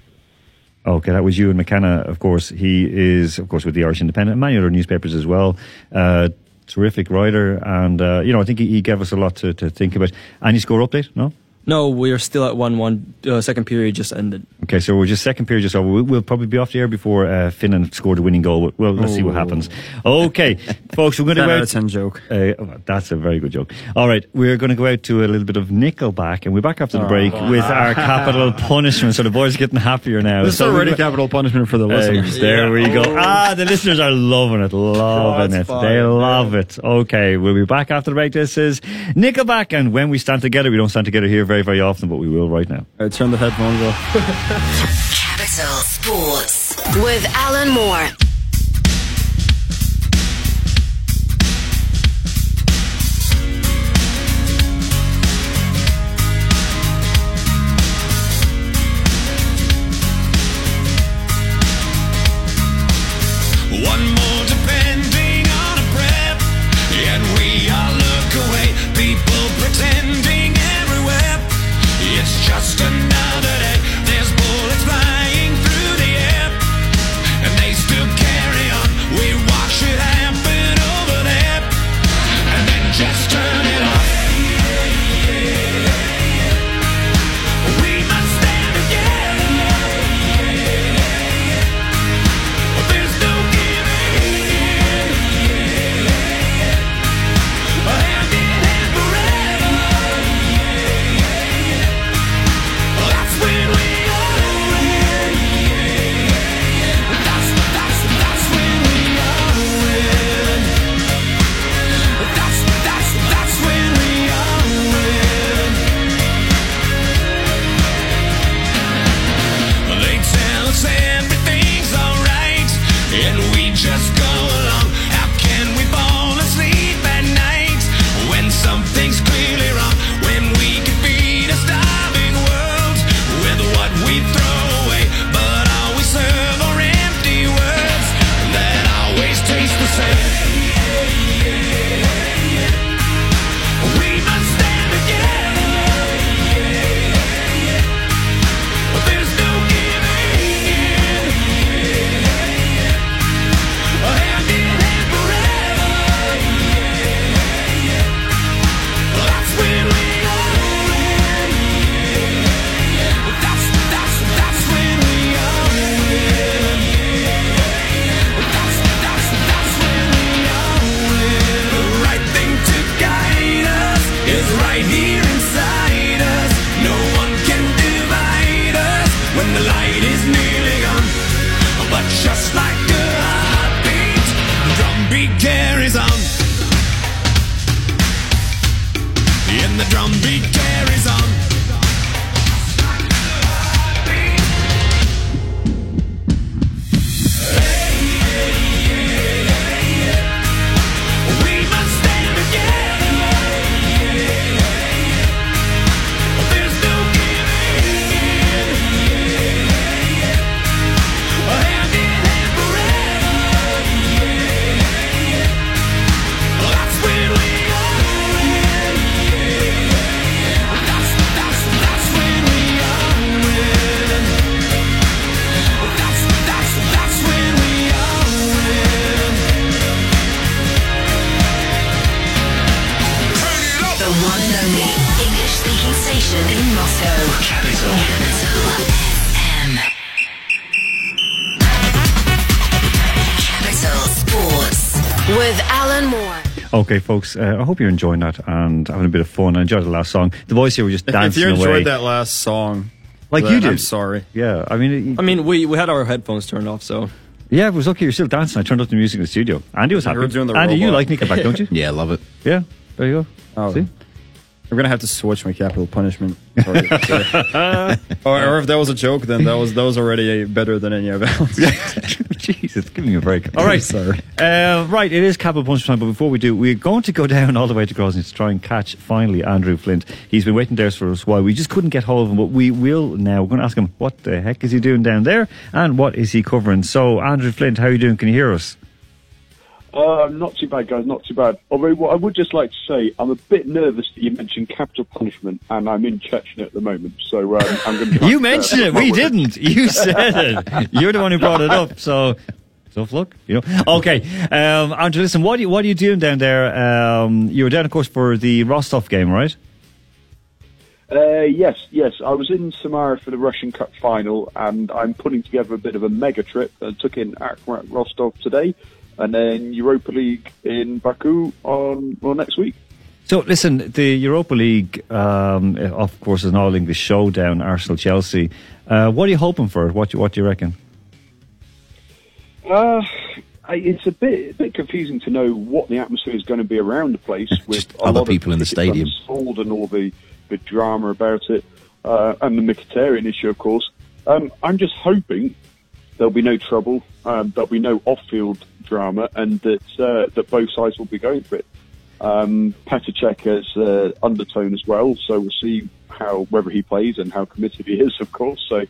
Okay, that was Ewan McKenna, of course. He is, of course, with the Irish Independent and many other newspapers as well. Uh, terrific writer. And, uh, you know, I think he, he gave us a lot to, to think about. Any score update? No? No, we're still at one one. Uh, second period just ended. Okay, so we're just second period just over. We'll, we'll probably be off the air before uh, Finland scored a winning goal. Well, let's oh. see what happens. Okay, folks, we're going to go out. That's a joke. Uh, that's a very good joke. All right, we're going to go out to a little bit of Nickelback, and we're back after the break oh. with our capital punishment. So the boys are getting happier now. This so is already we, capital punishment for the listeners. Uh, there yeah. we go. Oh. Ah, the listeners are loving it, loving oh, it. Fun. They love it. Okay, we'll be back after the break. This is Nickelback, and when we stand together, we don't stand together here very Very, very often, but we will right now. All right, turn the headphones off. Capital Sports with Alan Moore. Another day, there's bullets flying through the air, and they still in Moscow. Capital. Capital F M. Capital Sports with Alan Moore. Okay, folks, uh, I hope you're enjoying that and having a bit of fun. I enjoyed the last song. The boys here were just dancing away. If you enjoyed away. that last song, like you did, I'm sorry. Yeah, I mean, it, I mean, we we had our headphones turned off, so. Yeah, I was lucky you're still dancing. I turned up the music in the studio. Andy was happy. We're doing the Andy, robot. You like Nickelback, don't you? Yeah, I love it. Yeah, there you go. Oh, see? I'm going to have to switch my capital punishment. or, or if that was a joke, then that was that was already better than any of ours. Jesus, give me a break. All right, sir. Uh, right, it is capital punishment time, but before we do, we're going to go down all the way to Grosny to try and catch, finally, Andrew Flint. He's been waiting there for us while. We just couldn't get hold of him, but we will now. We're going to ask him, what the heck is he doing down there, and what is he covering? So, Andrew Flint, how are you doing? Can you hear us? Uh, not too bad, guys, not too bad. Although, what I would just like to say, I'm a bit nervous that you mentioned capital punishment, and I'm in Chechnya at the moment, so um, I'm going to... You mentioned it, we didn't. You said it. You're the one who brought it up, so... Tough luck, you know. Okay, um, Andrew, listen, what are you, what are you doing down there? Um, you were down, of course, for the Rostov game, right? Uh, yes, yes. I was in Samara for the Russian Cup final, and I'm putting together a bit of a mega trip. I took in Akrat Rostov today, and then Europa League in Baku on well next week. So listen, the Europa League, um, of course, is an all-English showdown, Arsenal-Chelsea. Uh, what are you hoping for? What do, what do you reckon? Uh, it's a bit a bit confusing to know what the atmosphere is going to be around the place with a other lot people of in the stadium sold and all the, the drama about it, uh, and the Mkhitaryan issue, of course. Um, I'm just hoping there'll be no trouble, um, there'll be no off-field drama, and that uh, that both sides will be going for it. Um, Petacek has uh, undertone as well, so we'll see how whether he plays and how committed he is, of course. So,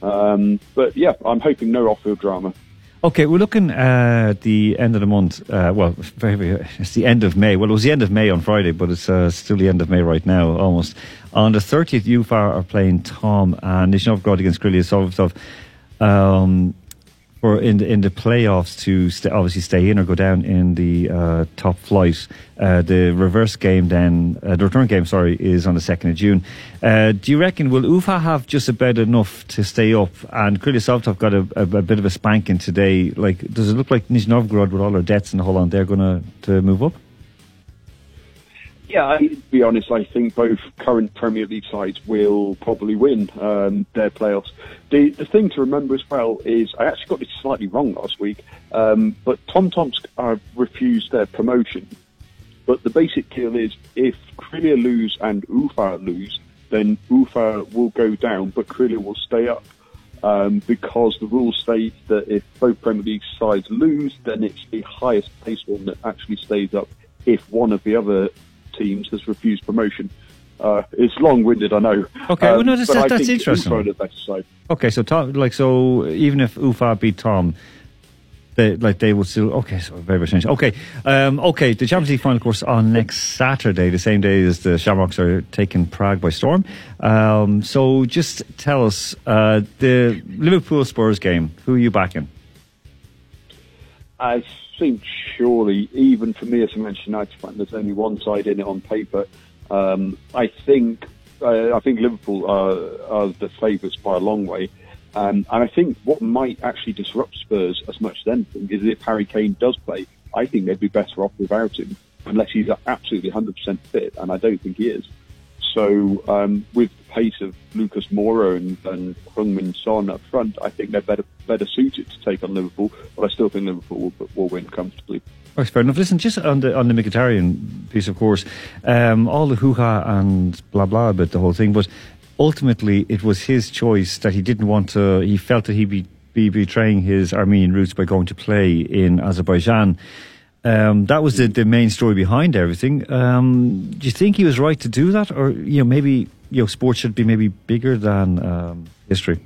um, but yeah, I'm hoping no off-field drama. Okay, we're looking at the end of the month. Uh, well, it's the end of May. Well, it was the end of May on Friday, but it's uh, still the end of May right now, almost. On the thirtieth, U F A R are playing Tom and Nizhny Novgorod against Krylia Um Or in the, in the playoffs to st- obviously stay in or go down in the uh, top flight. Uh, the reverse game then, uh, the return game, sorry, is on the second of June. Uh, do you reckon, will U F A have just about enough to stay up? And Krylia Sovetov got a, a, a bit of a spanking today. Like, does it look like Nizhny Novgorod, with all their debts and the whole on, they're going to move up? Yeah, I, to be honest, I think both current Premier League sides will probably win um, their playoffs. The, the thing to remember as well is, I actually got this slightly wrong last week, um, but Tom Tomsk uh, refused their promotion. But the basic deal is, if Krylia lose and U F A lose, then U F A will go down, but Krylia will stay up, um, because the rules state that if both Premier League sides lose, then it's the highest placed one that actually stays up if one of the other teams has refused promotion. Uh, it's long-winded, I know. Okay, um, well, no, that's, that, that's interesting. Are the best side. Okay, so Tom, like, so even if U F A beat Tom, they like they will still. Okay, so very very strange. Okay, um, okay. The Champions League final, of course, on next Saturday, the same day as the Shamrocks are taking Prague by storm. Um, so just tell us uh, the Liverpool Spurs game. Who are you backing? I think surely, even for me as a Manchester United fan, there's only one side in it on paper. Um, I think uh, I think Liverpool are, are the favourites by a long way. Um, and I think what might actually disrupt Spurs as much as anything is if Harry Kane does play. I think they'd be better off without him, unless he's absolutely one hundred percent fit, and I don't think he is. So um, with the pace of Lucas Moura and, and Heung-min Son up front, I think they're better better suited to take on Liverpool, but I still think Liverpool will, will win comfortably. That's fair enough. Listen, just on the on the Mkhitaryan piece, of course, um, all the hoo-ha and blah-blah about the whole thing, but ultimately it was his choice that he didn't want to... He felt that he'd be, be betraying his Armenian roots by going to play in Azerbaijan. Um, that was the, the main story behind everything. Um, do you think he was right to do that, or you know maybe you know sports should be maybe bigger than um, history?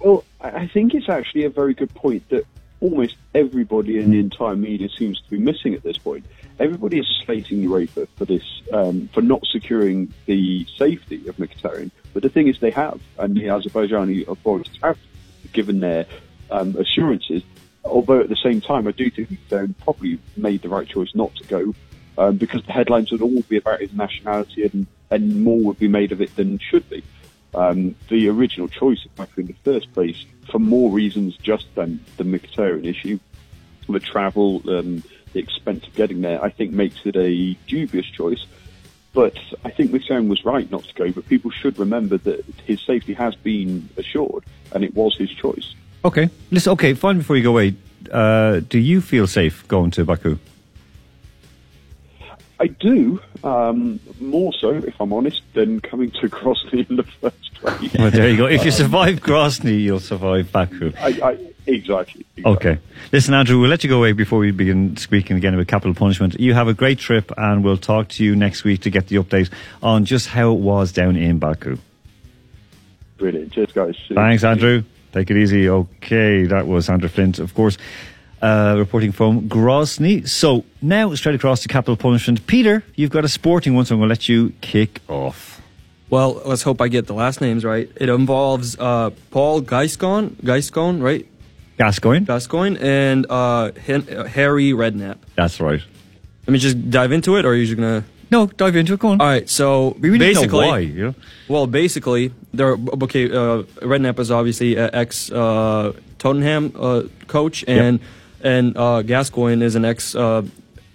Well, I think it's actually a very good point that almost everybody in the entire media seems to be missing at this point. Everybody is slating UEFA for this um, for not securing the safety of Mkhitaryan, but the thing is they have, and the Azerbaijani authorities have given their um, assurances. Although at the same time, I do think they probably made the right choice not to go, um, because the headlines would all be about his nationality and and more would be made of it than should be. Um, the original choice of Michael in the first place, for more reasons just than the Mkhitaryan issue, the travel, um, the expense of getting there, I think makes it a dubious choice. But I think Mkhitaryan was right not to go, but people should remember that his safety has been assured, and it was his choice. Okay, listen, okay, fine, before you go away, uh, do you feel safe going to Baku? I do, um, more so, if I'm honest, than coming to Grozny in the first place. Well, there you go. If you survive Grozny, you'll survive Baku. I, I, exactly, exactly. Okay. Listen, Andrew, we'll let you go away before we begin squeaking again about capital punishment. You have a great trip, and we'll talk to you next week to get the update on just how it was down in Baku. Brilliant. Cheers, guys. Cheers. Thanks, Andrew. Take it easy. Okay, that was Andrew Flint, of course. Uh, reporting from Grozny. So now straight across to capital punishment. Peter, you've got a sporting one, so I'm going to let you kick off. Well, let's hope I get the last names right. It involves uh, Paul Gascoigne, Gascoigne, right? Gascoigne. Gascoigne and uh, Harry Redknapp. That's right. Let me just dive into it, or are you just going to... No, dive into it, go on. All right, so we really basically... Know why, you know? Well, basically, there. okay, uh, Redknapp is obviously an ex-Tottenham uh, uh, coach, and... Yep. And uh, Gascoigne is an ex uh,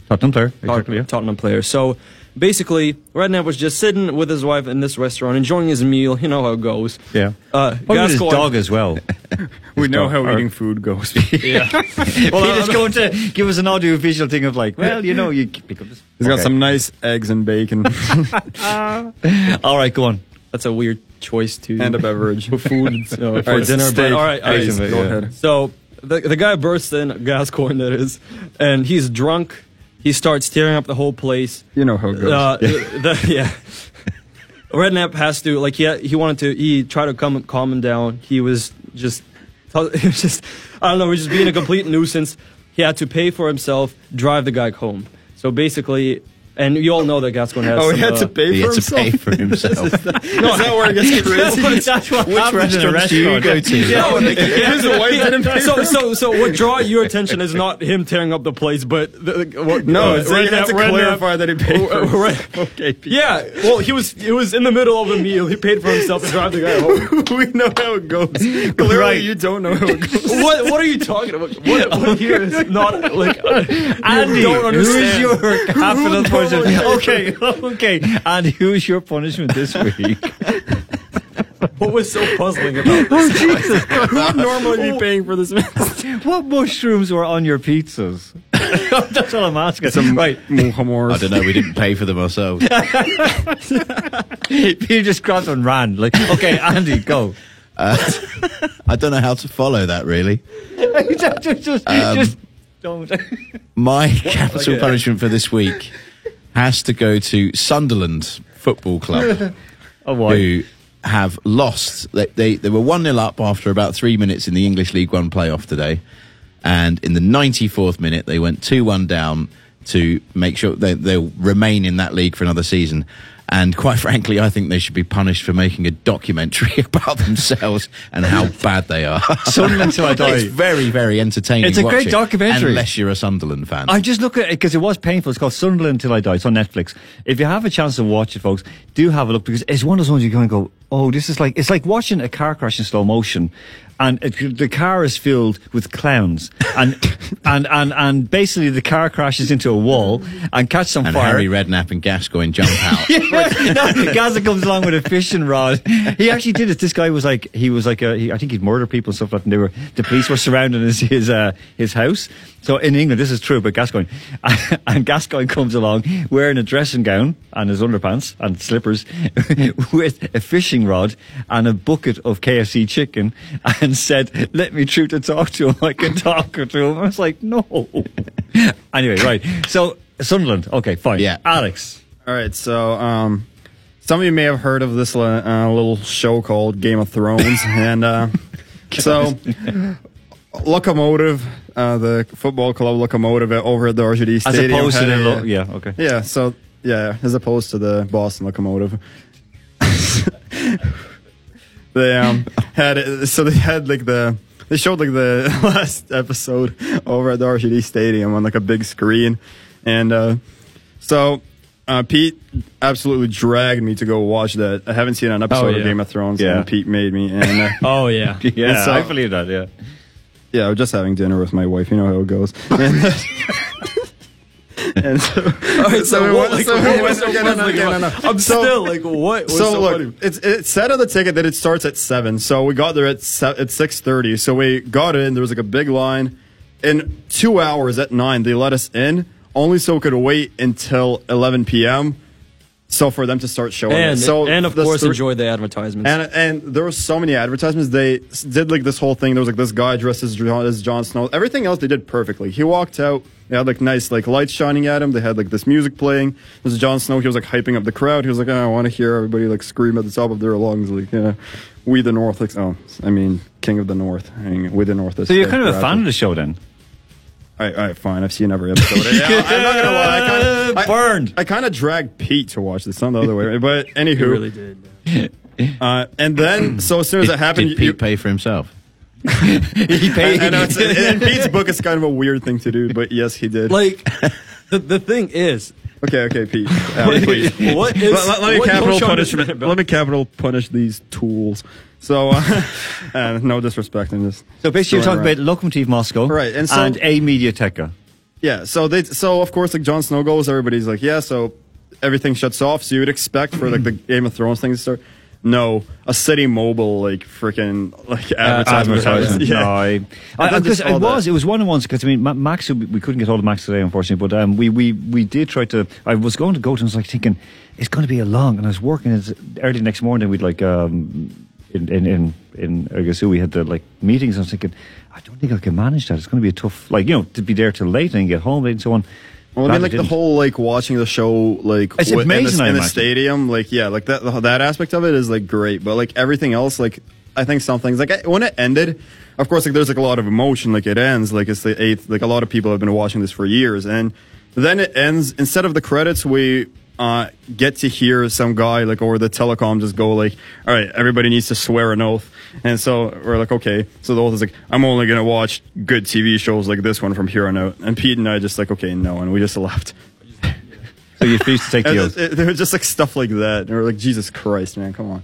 Tottenham player, exactly, yeah. Tottenham player. So basically, Redknapp was just sitting with his wife in this restaurant, enjoying his meal. You know how it goes. Yeah. Uh, Gascoigne, his dog as well. we his know dog, how or, eating food goes. yeah. well, Peter's going to give us an audio visual thing of like, well, you know, you pick up this. He's okay. got some nice eggs and bacon. uh, All right, go on. That's a weird choice to and a beverage for food so, for right, dinner. But, all right, all right, go yeah. ahead. So. The, the guy bursts in, Gascoigne that is, and he's drunk. He starts tearing up the whole place. You know how it goes. Uh, yeah. The, yeah. Redknapp has to, like, he, he wanted to, he tried to calm, calm him down. He was just, he was just, I don't know, he was just being a complete nuisance. He had to pay for himself, drive the guy home. So basically... And you all know that Gascoigne has. Oh, he had to pay for himself. He had to pay for himself. That's not where it gets crazy. That's what Which restaurant do you go to? Yeah, yeah. So, so, so, what draw your attention is not him tearing up the place, but the, what, no, uh, it's like to clarify that he paid for. Right. Okay. People. Yeah. Well, he was he was in the middle of the meal. He paid for himself to drive the guy home. We know how it goes. Clearly, right. You don't know how it goes. What What are you talking about? What, what here is not like. Uh, Andy, you don't understand. Who is your capital punishment? okay, okay. And who's your punishment this week? What was so puzzling about this? Oh, Jesus. Who would normally be paying for this meal? What mushrooms were on your pizzas? That's all I'm asking. Some right. I don't know, we didn't pay for them ourselves. You just grabbed and ran. Like, okay, Andy, go. Uh, I don't know how to follow that, really. just, just, um, just don't. My capital okay. punishment for this week... has to go to Sunderland Football Club, oh, why? Who have lost. They, they, they were one nil up after about three minutes in the English League One playoff today. And in the ninety-fourth minute, they went two one down to make sure they, they'll remain in that league for another season. And quite frankly, I think they should be punished for making a documentary about themselves and how bad they are. Sunderland Till I Die. It's very, very entertaining. It's a great documentary. Unless you're a Sunderland fan. I just look at it because it was painful. It's called Sunderland Till I Die. It's on Netflix. If you have a chance to watch it, folks, do have a look because it's one of those ones you go and go, oh, this is like, it's like watching a car crash in slow motion. And it, the car is filled with clowns, and and, and and basically the car crashes into a wall and catches on and fire. And Harry Redknapp and Gascoigne jump out. no, Gascoigne comes along with a fishing rod. He actually did it. This guy was like he was like a, he, I think he'd murder people and stuff like that. And they were the police were surrounding his his, uh, his house. So in England, this is true, but Gascoigne and, and Gascoigne comes along wearing a dressing gown and his underpants and slippers with a fishing rod and a bucket of K F C chicken. And And said, let me try to talk to him. I can talk to him. I was like, no. Anyway, right. So, Sunderland. Okay, fine. Yeah. Alex. All right, so um, some of you may have heard of this uh, little show called Game of Thrones. and uh, so, Locomotive, uh, the football club Locomotive over at the R G D Stadium. As opposed to the... Lo- yeah, okay. Yeah, so, yeah, as opposed to the Boston Locomotive. They um had so they had like the they showed like the last episode over at the R G D Stadium on like a big screen, and uh, so Uh, Pete absolutely dragged me to go watch that. I haven't seen an episode oh, yeah. of Game of Thrones, yeah. and Pete made me. And, uh, oh, yeah. Yeah, so, I believe that, yeah. Yeah, I was just having dinner with my wife. You know how it goes. And, and so, all right, so, so what? Like, so what was so again, no, again, no, no. I'm so, still like, what? So, so look, funny? it's it said on the ticket that it starts at seven. So we got there at se- at six thirty. So we got in. There was like a big line. In two hours at nine, they let us in, only so we could wait until eleven p.m. So for them to start showing. And, so and of course, th- enjoy the advertisements. And and there were so many advertisements. They did like this whole thing. There was like this guy dressed as John, as Jon Snow. Everything else they did perfectly. He walked out. They had like nice like lights shining at him. They had like this music playing. This Jon Snow. He was like hyping up the crowd. He was like, oh, I want to hear everybody like scream at the top of their lungs. Like, you know, we the North. Like, oh, I mean, King of the North. I mean, we the North. So you're kind of a fan of the show then. All right, all right, fine. I've seen every episode. Yeah, I'm not gonna lie. I kinda, I, Burned. I kind of dragged Pete to watch this, not the other way. But anywho, he really did. Uh, and then, so as soon as did, it happened, did Pete you, pay for himself? He paid. I, I know, it's, in Pete's book, it's kind of a weird thing to do, but yes, he did. Like the the thing is. Okay, okay, Pete. Uh, please. What is? Let, let me what capital punishment. Let me capital punish these tools. So, uh, uh, no disrespect in this. So basically, you're talking around. about Lokomotiv Moscow, right? And, so, and a Mediateka. Yeah. So they. So of course, like Jon Snow goes, everybody's like, yeah. So everything shuts off. So you would expect for like the Game of Thrones thing to start. No, a City Mobile like freaking like advertisement. Uh, advertisement. Yeah, no, I, I, I, cause it was that. It was one of the ones because I mean Max we couldn't get hold of Max today unfortunately, but um, we, we we did try to. I was going to go to and was like thinking it's going to be a long, and I was working as early next morning. We'd like um in in in, in Ergusu we had the like meetings. And I was thinking I don't think I can manage that. It's going to be a tough like you know to be there till late and get home late and so on. Well, I mean, like the whole like watching the show like it's w- amazing, in, the, in the stadium, like yeah, like that that aspect of it is like great, but like everything else, like I think some things like I, when it ended, of course, like there's like a lot of emotion, like it ends, like it's the eighth, like a lot of people have been watching this for years, and then it ends. Instead of the credits, we uh, get to hear some guy like over the telecom just go like, all right, everybody needs to swear an oath, and so we're like, okay, so the oath is like, I'm only gonna watch good T V shows like this one from here on out, and Pete and I just like, okay, no, and we just left. So you refused to take the oath. There was just like stuff like that, and we're like, Jesus Christ, man, come on.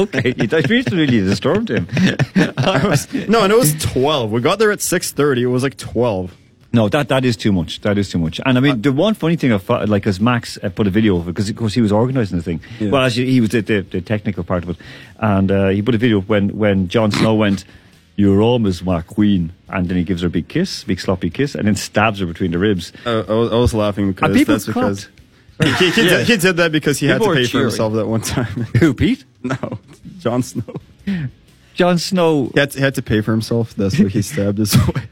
Okay, it really disturbed him. I was, no, and it was twelve. We got there at six thirty. It was like twelve. No, that, that is too much. That is too much. And I mean, the one funny thing I thought, like, as Max uh, put a video of it, because of course he was organising the thing. Yeah. Well, actually, he was the, the, the technical part of it, and uh, he put a video when when Jon Snow went, "You're almost my queen," and then he gives her a big kiss, big sloppy kiss, and then stabs her between the ribs. Uh, I, was, I was laughing because and people that's clapped. because he, he, he, yeah. did, he did that because he people had to pay for himself that one time. Who, Pete? No, Jon Snow. Jon Snow he had, to, he had to pay for himself. That's why he stabbed his wife.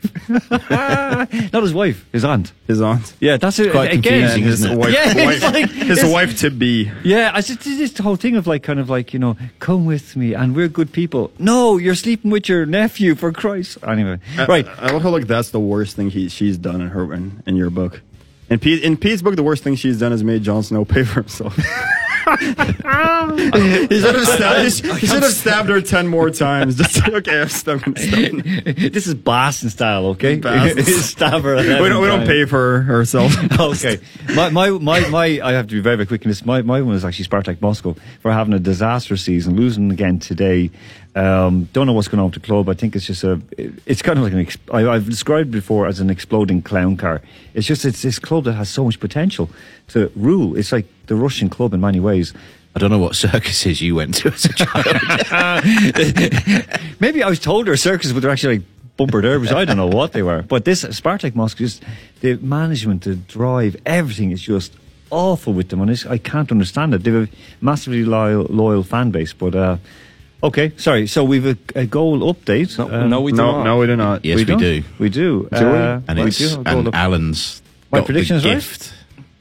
Not his wife, his aunt. His aunt. Yeah, that's it. Quite again, confusing, his isn't it? Wife, yeah, wife, like, his wife to be. Yeah, I said this the whole thing of like, kind of like, you know, come with me, and we're good people. No, you're sleeping with your nephew for Christ. Anyway, I, right. I, I love how like that's the worst thing he she's done in her in, in your book. In Pete, in Pete's book, the worst thing she's done is made Jon Snow pay for himself. He should have stabbed, he should have stabbed her ten more times. Just okay, I'm stabbing. stabbing. This is Boston style, okay? Stab her. We don't, we don't pay for herself. Okay. My, my, my, my, I have to be very, very quick in this. My, my one is actually Spartak Moscow for having a disastrous season, losing again today. Um, don't know what's going on with the club. I think it's just a. It's kind of like an. I, I've described it before as an exploding clown car. It's just it's this club that has so much potential to rule. It's like the Russian club in many ways. I don't know what circuses you went to as a child. Maybe I was told they're circuses, but they're actually like bumper derbies. I don't know what they were. But this Spartak Moscow, just the management, the drive, everything is just awful with them, and I can't understand it. They have a massively loyal, loyal fan base, but. Uh, Okay, sorry. So we've a, a goal update. No, um, no we do no, not. No, we do not. Yes, we, we do. We do. Do uh, we? And we it's do and Alan's. My got prediction the is gift.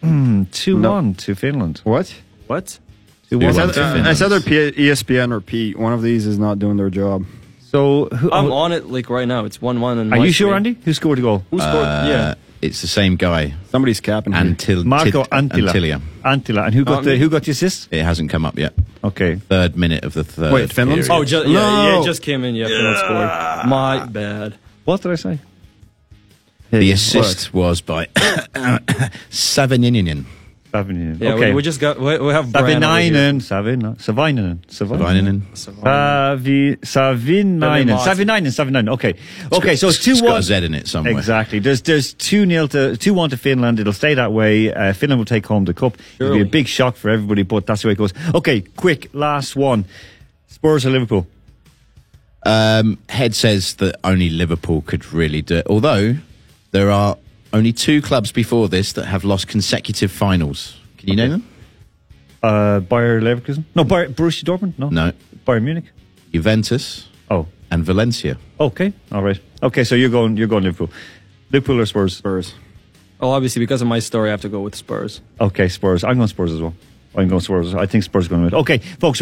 Right. Mm, two no. one to Finland. What? What? Two one. One. It's, uh, it's either P- E S P N or Pete. One of these is not doing their job. So who, I'm oh, on it like right now. It's one one. And are you sure, screen. Andy? Who scored the goal? Who scored? Uh, yeah. It's the same guy. Somebody's capping him. Antil- Marco Antila. Antilia. Antila. And who got um, the who got the assist? It hasn't come up yet. Okay. Third minute of the third. Wait, Finland? Period. Oh, just, yeah, no. yeah, it just came in. Yeah, yeah. Finland scored. My bad. What did I say? The assist was by Savoninian. Savinen. Yeah, okay. we, we just got we, we have Savinen, Savinen, Savinen, Savinen, Savinen, Savinen, Savinen, Savinen. Okay, okay. So it's two one. Got a Z in it somewhere. Exactly. There's there's two nil to two one to Finland. It'll stay that way. Uh, Finland will take home the cup. Surely. It'll be a big shock for everybody, but that's the way it goes. Okay, quick last one. Spurs or Liverpool? Um, Head says that only Liverpool could really do it. Although there are only two clubs before this that have lost consecutive finals. Can you okay. name them? Uh, Bayer Leverkusen? No, Bayer, Borussia Dortmund? No. No. Bayern Munich? Juventus. Oh. And Valencia. Okay. All right. Okay, so you're going you're going Liverpool. Liverpool or Spurs? Spurs. Oh, obviously, because of my story, I have to go with Spurs. Okay, Spurs. I'm going Spurs as well. I'm going Spurs. I think Spurs are going to win. Okay, folks.